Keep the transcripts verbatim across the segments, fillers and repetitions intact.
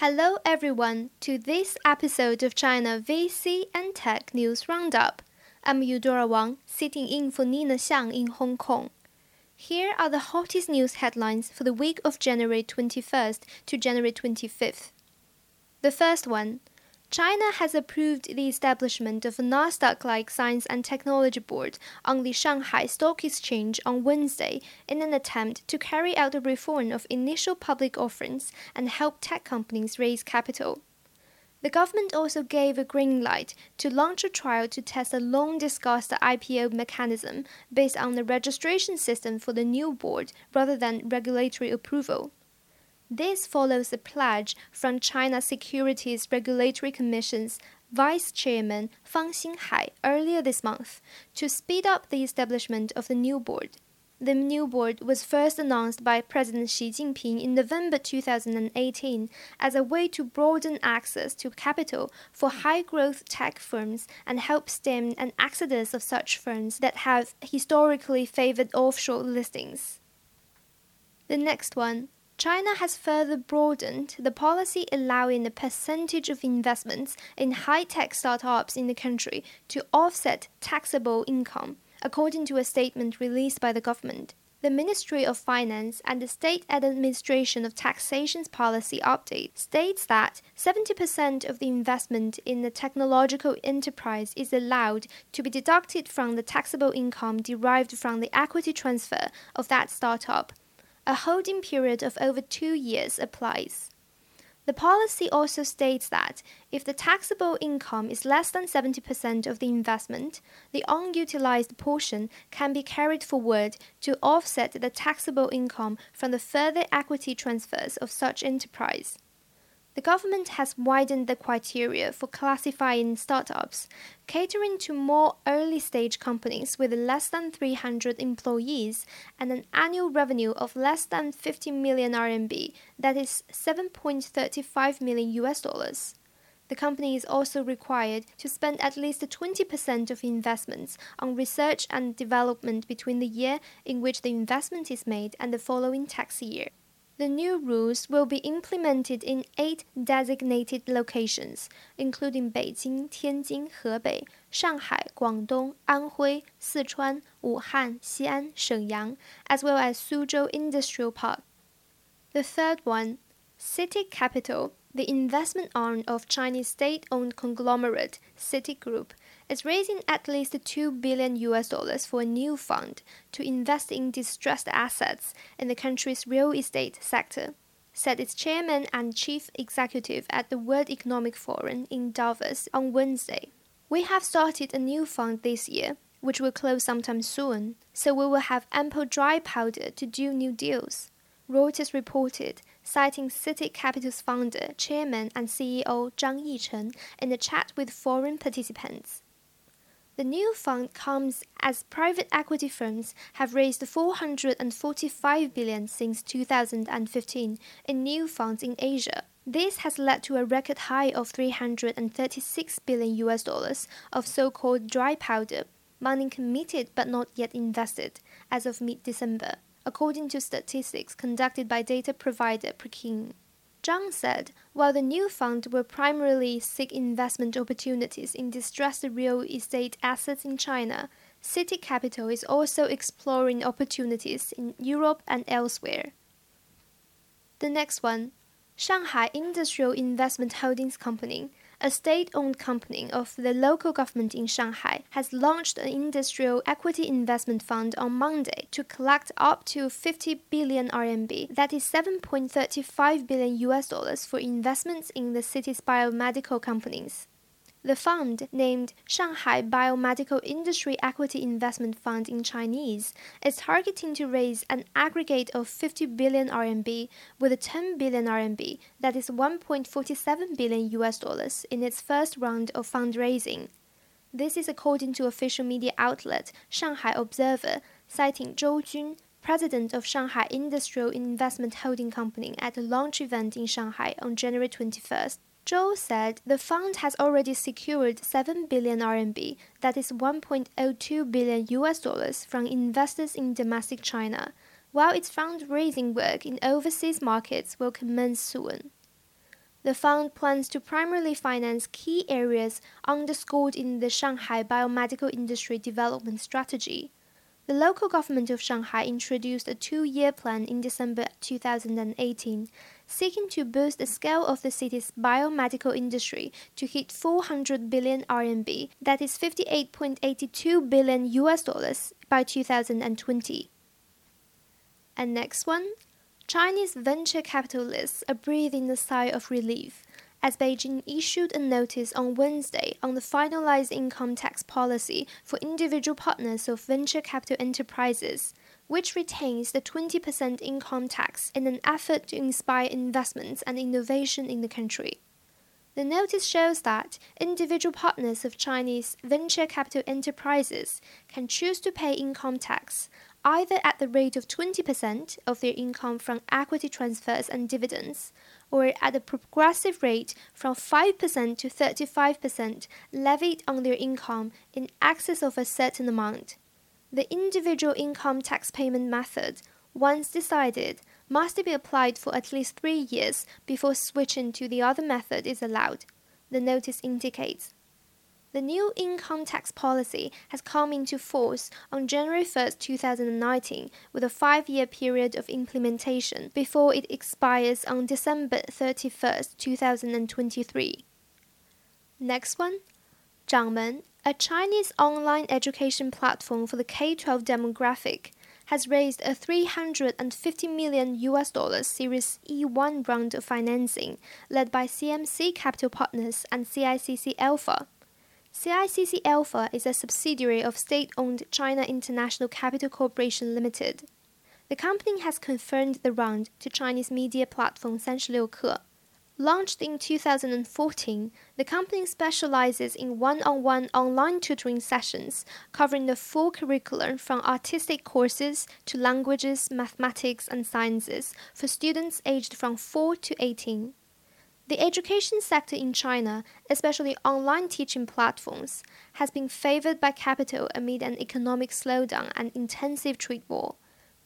Hello everyone to this episode of China V C and Tech News Roundup. I'm Eudora Wang, sitting in for Nina Xiang in Hong Kong. Here are the hottest news headlines for the week of January twenty-first to January twenty-fifth. The first one. China has approved the establishment of a Nasdaq-like Science and Technology Board on the Shanghai Stock Exchange on Wednesday in an attempt to carry out a reform of initial public offerings and help tech companies raise capital. The government also gave a green light to launch a trial to test a long-discussed I P O mechanism based on the registration system for the new board rather than regulatory approval. This follows a pledge from China Securities Regulatory Commission's Vice Chairman Fang Xinghai earlier this month to speed up the establishment of the new board. The new board was first announced by President Xi Jinping in November two thousand eighteen as a way to broaden access to capital for high-growth tech firms and help stem an exodus of such firms that have historically favored offshore listings. The next one. China has further broadened the policy allowing a percentage of investments in high-tech startups in the country to offset taxable income, according to a statement released by the government. The Ministry of Finance and the State Administration of Taxation's policy update states that seventy percent of the investment in a technological enterprise is allowed to be deducted from the taxable income derived from the equity transfer of that startup. A holding period of over two years applies. The policy also states that if the taxable income is less than seventy percent of the investment, the unutilized portion can be carried forward to offset the taxable income from the further equity transfers of such enterprise. The government has widened the criteria for classifying startups, catering to more early-stage companies with less than three hundred employees and an annual revenue of less than fifty million R M B, that is seven point three five million U S dollars. The company is also required to spend at least twenty percent of investments on research and development between the year in which the investment is made and the following tax year. The new rules will be implemented in eight designated locations, including Beijing, Tianjin, Hebei, Shanghai, Guangdong, Anhui, Sichuan, Wuhan, Xi'an, Shenyang, as well as Suzhou Industrial Park. The third one, CITIC Capital, the investment arm of Chinese state-owned conglomerate CITIC Group, is raising at least two billion U S dollars for a new fund to invest in distressed assets in the country's real estate sector, said its chairman and chief executive at the World Economic Forum in Davos on Wednesday. We have started a new fund this year, which will close sometime soon, so we will have ample dry powder to do new deals, Reuters reported, citing CITIC Capital's founder, chairman and C E O Zhang Yicheng in a chat with foreign participants. The new fund comes as private equity firms have raised four hundred forty-five billion dollars since two thousand fifteen in new funds in Asia. This has led to a record high of three hundred thirty-six billion U S dollars of so-called dry powder, money committed but not yet invested, as of mid-December, according to statistics conducted by data provider Peking. Zhang said, while the new fund will primarily seek investment opportunities in distressed real estate assets in China, CITIC Capital is also exploring opportunities in Europe and elsewhere. The next one, Shanghai Industrial Investment Holdings Company, a state-owned company of the local government in Shanghai, has launched an industrial equity investment fund on Monday to collect up to fifty billion R M B, that is seven point three five billion U S dollars for investments in the city's biomedical companies. The fund, named Shanghai Biomedical Industry Equity Investment Fund in Chinese, is targeting to raise an aggregate of fifty billion R M B with a ten billion R M B, that is one point four seven billion U S dollars, in its first round of fundraising. This is according to official media outlet Shanghai Observer, citing Zhou Jun, president of Shanghai Industrial Investment Holding Company, at a launch event in Shanghai on January twenty-first. Zhou said the fund has already secured seven billion R M B, that is one point zero two billion U S dollars, from investors in domestic China, while its fundraising work in overseas markets will commence soon. The fund plans to primarily finance key areas underscored in the Shanghai Biomedical Industry Development Strategy. The local government of Shanghai introduced a two-year plan in December two thousand eighteen, seeking to boost the scale of the city's biomedical industry to hit four hundred billion R M B, that is fifty-eight point eight two billion U S dollars, by two thousand twenty. And next one, Chinese venture capitalists are breathing a sigh of relief, as Beijing issued a notice on Wednesday on the finalized income tax policy for individual partners of venture capital enterprises, which retains the twenty percent income tax in an effort to inspire investments and innovation in the country. The notice shows that individual partners of Chinese venture capital enterprises can choose to pay income tax, either at the rate of twenty percent of their income from equity transfers and dividends, or at a progressive rate from five percent to thirty-five percent levied on their income in excess of a certain amount. The individual income tax payment method, once decided, must be applied for at least three years before switching to the other method is allowed, the notice indicates. The new income tax policy has come into force on January first, two thousand nineteen, with a five-year period of implementation before it expires on December thirty-first, two thousand twenty-three. Next one, Zhangmen, a Chinese online education platform for the K twelve demographic, has raised a three hundred fifty million U S dollars Series E one round of financing, led by C M C Capital Partners and C I C C Alpha. C I C C Alpha is a subsidiary of state-owned China International Capital Corporation Limited. The company has confirmed the round to Chinese media platform三十六氪. Launched in two thousand fourteen, the company specializes in one-on-one online tutoring sessions covering the full curriculum from artistic courses to languages, mathematics, and sciences for students aged from four to eighteen. The education sector in China, especially online teaching platforms, has been favored by capital amid an economic slowdown and intensive trade war.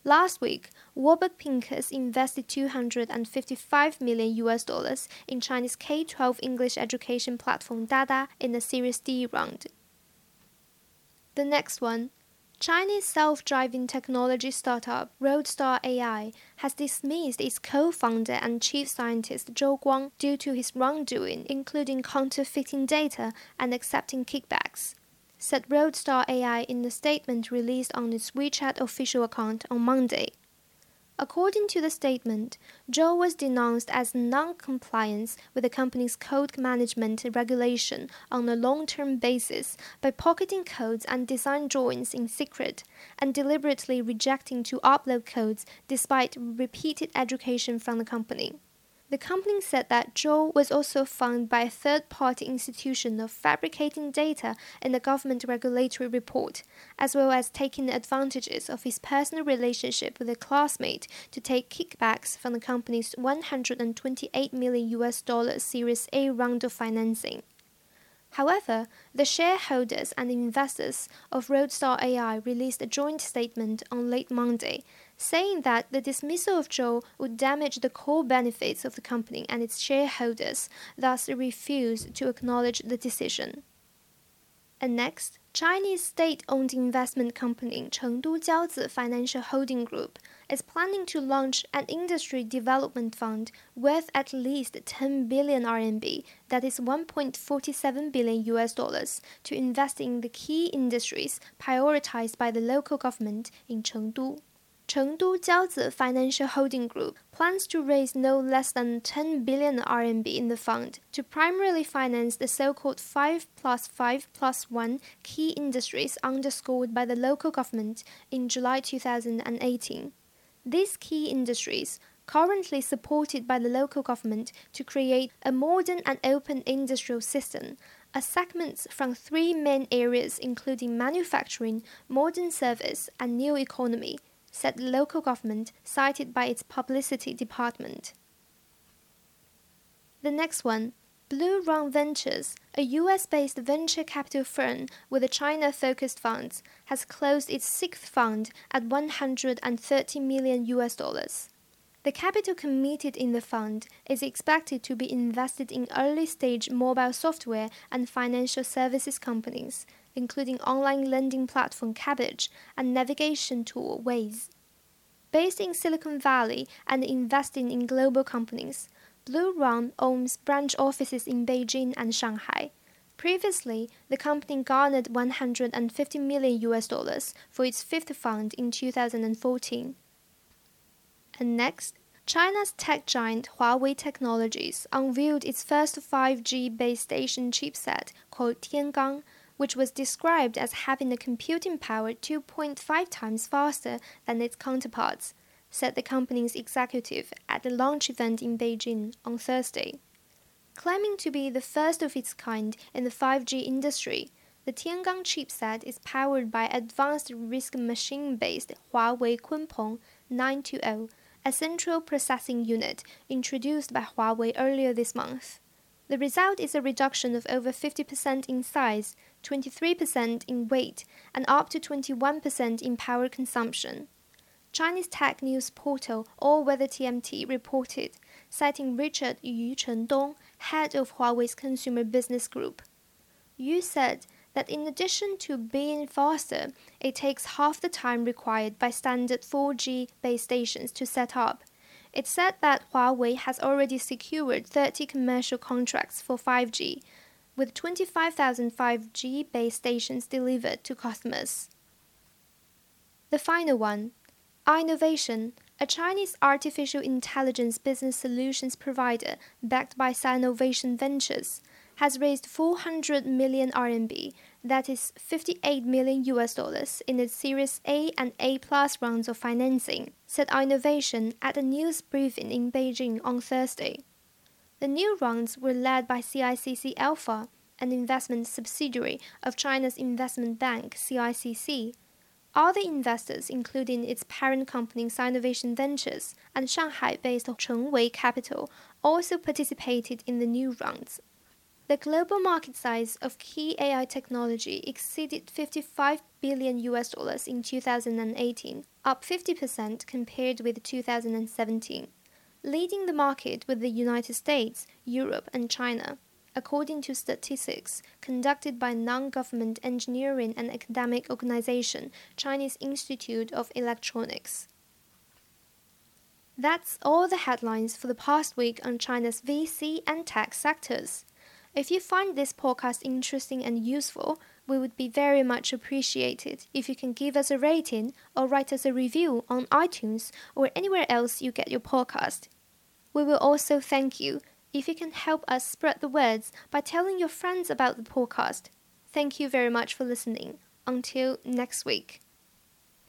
Last week, Warburg Pincus invested two hundred fifty-five million U S dollars in Chinese K twelve English education platform Dada in the Series D round. The next one, Chinese self-driving technology startup Roadstar A I has dismissed its co-founder and chief scientist Zhou Guang due to his wrongdoing, including counterfeiting data and accepting kickbacks, said Roadstar A I in a statement released on its WeChat official account on Monday. According to the statement, Zhou was denounced as non-compliance with the company's code management regulation on a long-term basis by pocketing codes and design drawings in secret and deliberately rejecting to upload codes despite repeated education from the company. The company said that Zhou was also found by a third-party institution of fabricating data in the government regulatory report, as well as taking advantages of his personal relationship with a classmate to take kickbacks from the company's one hundred twenty-eight million U S dollars Series A round of financing. However, the shareholders and investors of Roadstar A I released a joint statement on late Monday, saying that the dismissal of Zhou would damage the core benefits of the company and its shareholders, thus refused to acknowledge the decision. And next, Chinese state-owned investment company Chengdu Jiaozi Financial Holding Group is planning to launch an industry development fund worth at least ten billion R M B, that is one point four seven billion U S dollars, to invest in the key industries prioritized by the local government in Chengdu. Chengdu Jiaozi Financial Holding Group plans to raise no less than ten billion R M B in the fund to primarily finance the so-called five plus five plus one key industries underscored by the local government in July two thousand eighteen. These key industries, currently supported by the local government to create a modern and open industrial system, are segments from three main areas including manufacturing, modern service, and new economy, said the local government, cited by its publicity department. The next one, Blue Run Ventures, a U S-based venture capital firm with a China-focused fund, has closed its sixth fund at one hundred thirty million U S dollars. The capital committed in the fund is expected to be invested in early-stage mobile software and financial services companies, including online lending platform Cabbage and navigation tool Waze. Based in Silicon Valley and investing in global companies, Blue Run owns branch offices in Beijing and Shanghai. Previously, the company garnered one hundred fifty million U S dollars for its fifth fund in two thousand fourteen. And next, China's tech giant Huawei Technologies unveiled its first five G base station chipset called Tiangang, which was described as having a computing power two point five times faster than its counterparts, said the company's executive at the launch event in Beijing on Thursday. Claiming to be the first of its kind in the five G industry, the Tiangang chipset is powered by advanced RISC machine-based Huawei Kunpeng nine twenty, a central processing unit introduced by Huawei earlier this month. The result is a reduction of over fifty percent in size, twenty-three percent in weight, and up to twenty-one percent in power consumption. Chinese tech news portal All Weather T M T reported, citing Richard Yu Chengdong, head of Huawei's consumer business group. Yu said that in addition to being faster, it takes half the time required by standard four G base stations to set up. It said that Huawei has already secured thirty commercial contracts for five G, with twenty-five thousand five G base stations delivered to customers. The final one, iNovation, a Chinese artificial intelligence business solutions provider backed by Sinovation Ventures, has raised four hundred million R M B, that is fifty-eight million U S dollars, in its Series A and A plus rounds of financing, said iNovation at a news briefing in Beijing on Thursday. The new rounds were led by C I C C Alpha, an investment subsidiary of China's investment bank C I C C. Other investors, including its parent company Sinovation Ventures and Shanghai-based Chengwei Capital, also participated in the new rounds. The global market size of key A I technology exceeded fifty-five billion U S dollars in two thousand eighteen, up fifty percent compared with two thousand seventeen, leading the market with the United States, Europe, and China, according to statistics conducted by non-government engineering and academic organization Chinese Institute of Electronics. That's all the headlines for the past week on China's V C and tech sectors. If you find this podcast interesting and useful, we would be very much appreciated if you can give us a rating or write us a review on iTunes or anywhere else you get your podcast. We will also thank you if you can help us spread the words by telling your friends about the podcast. Thank you very much for listening. Until next week.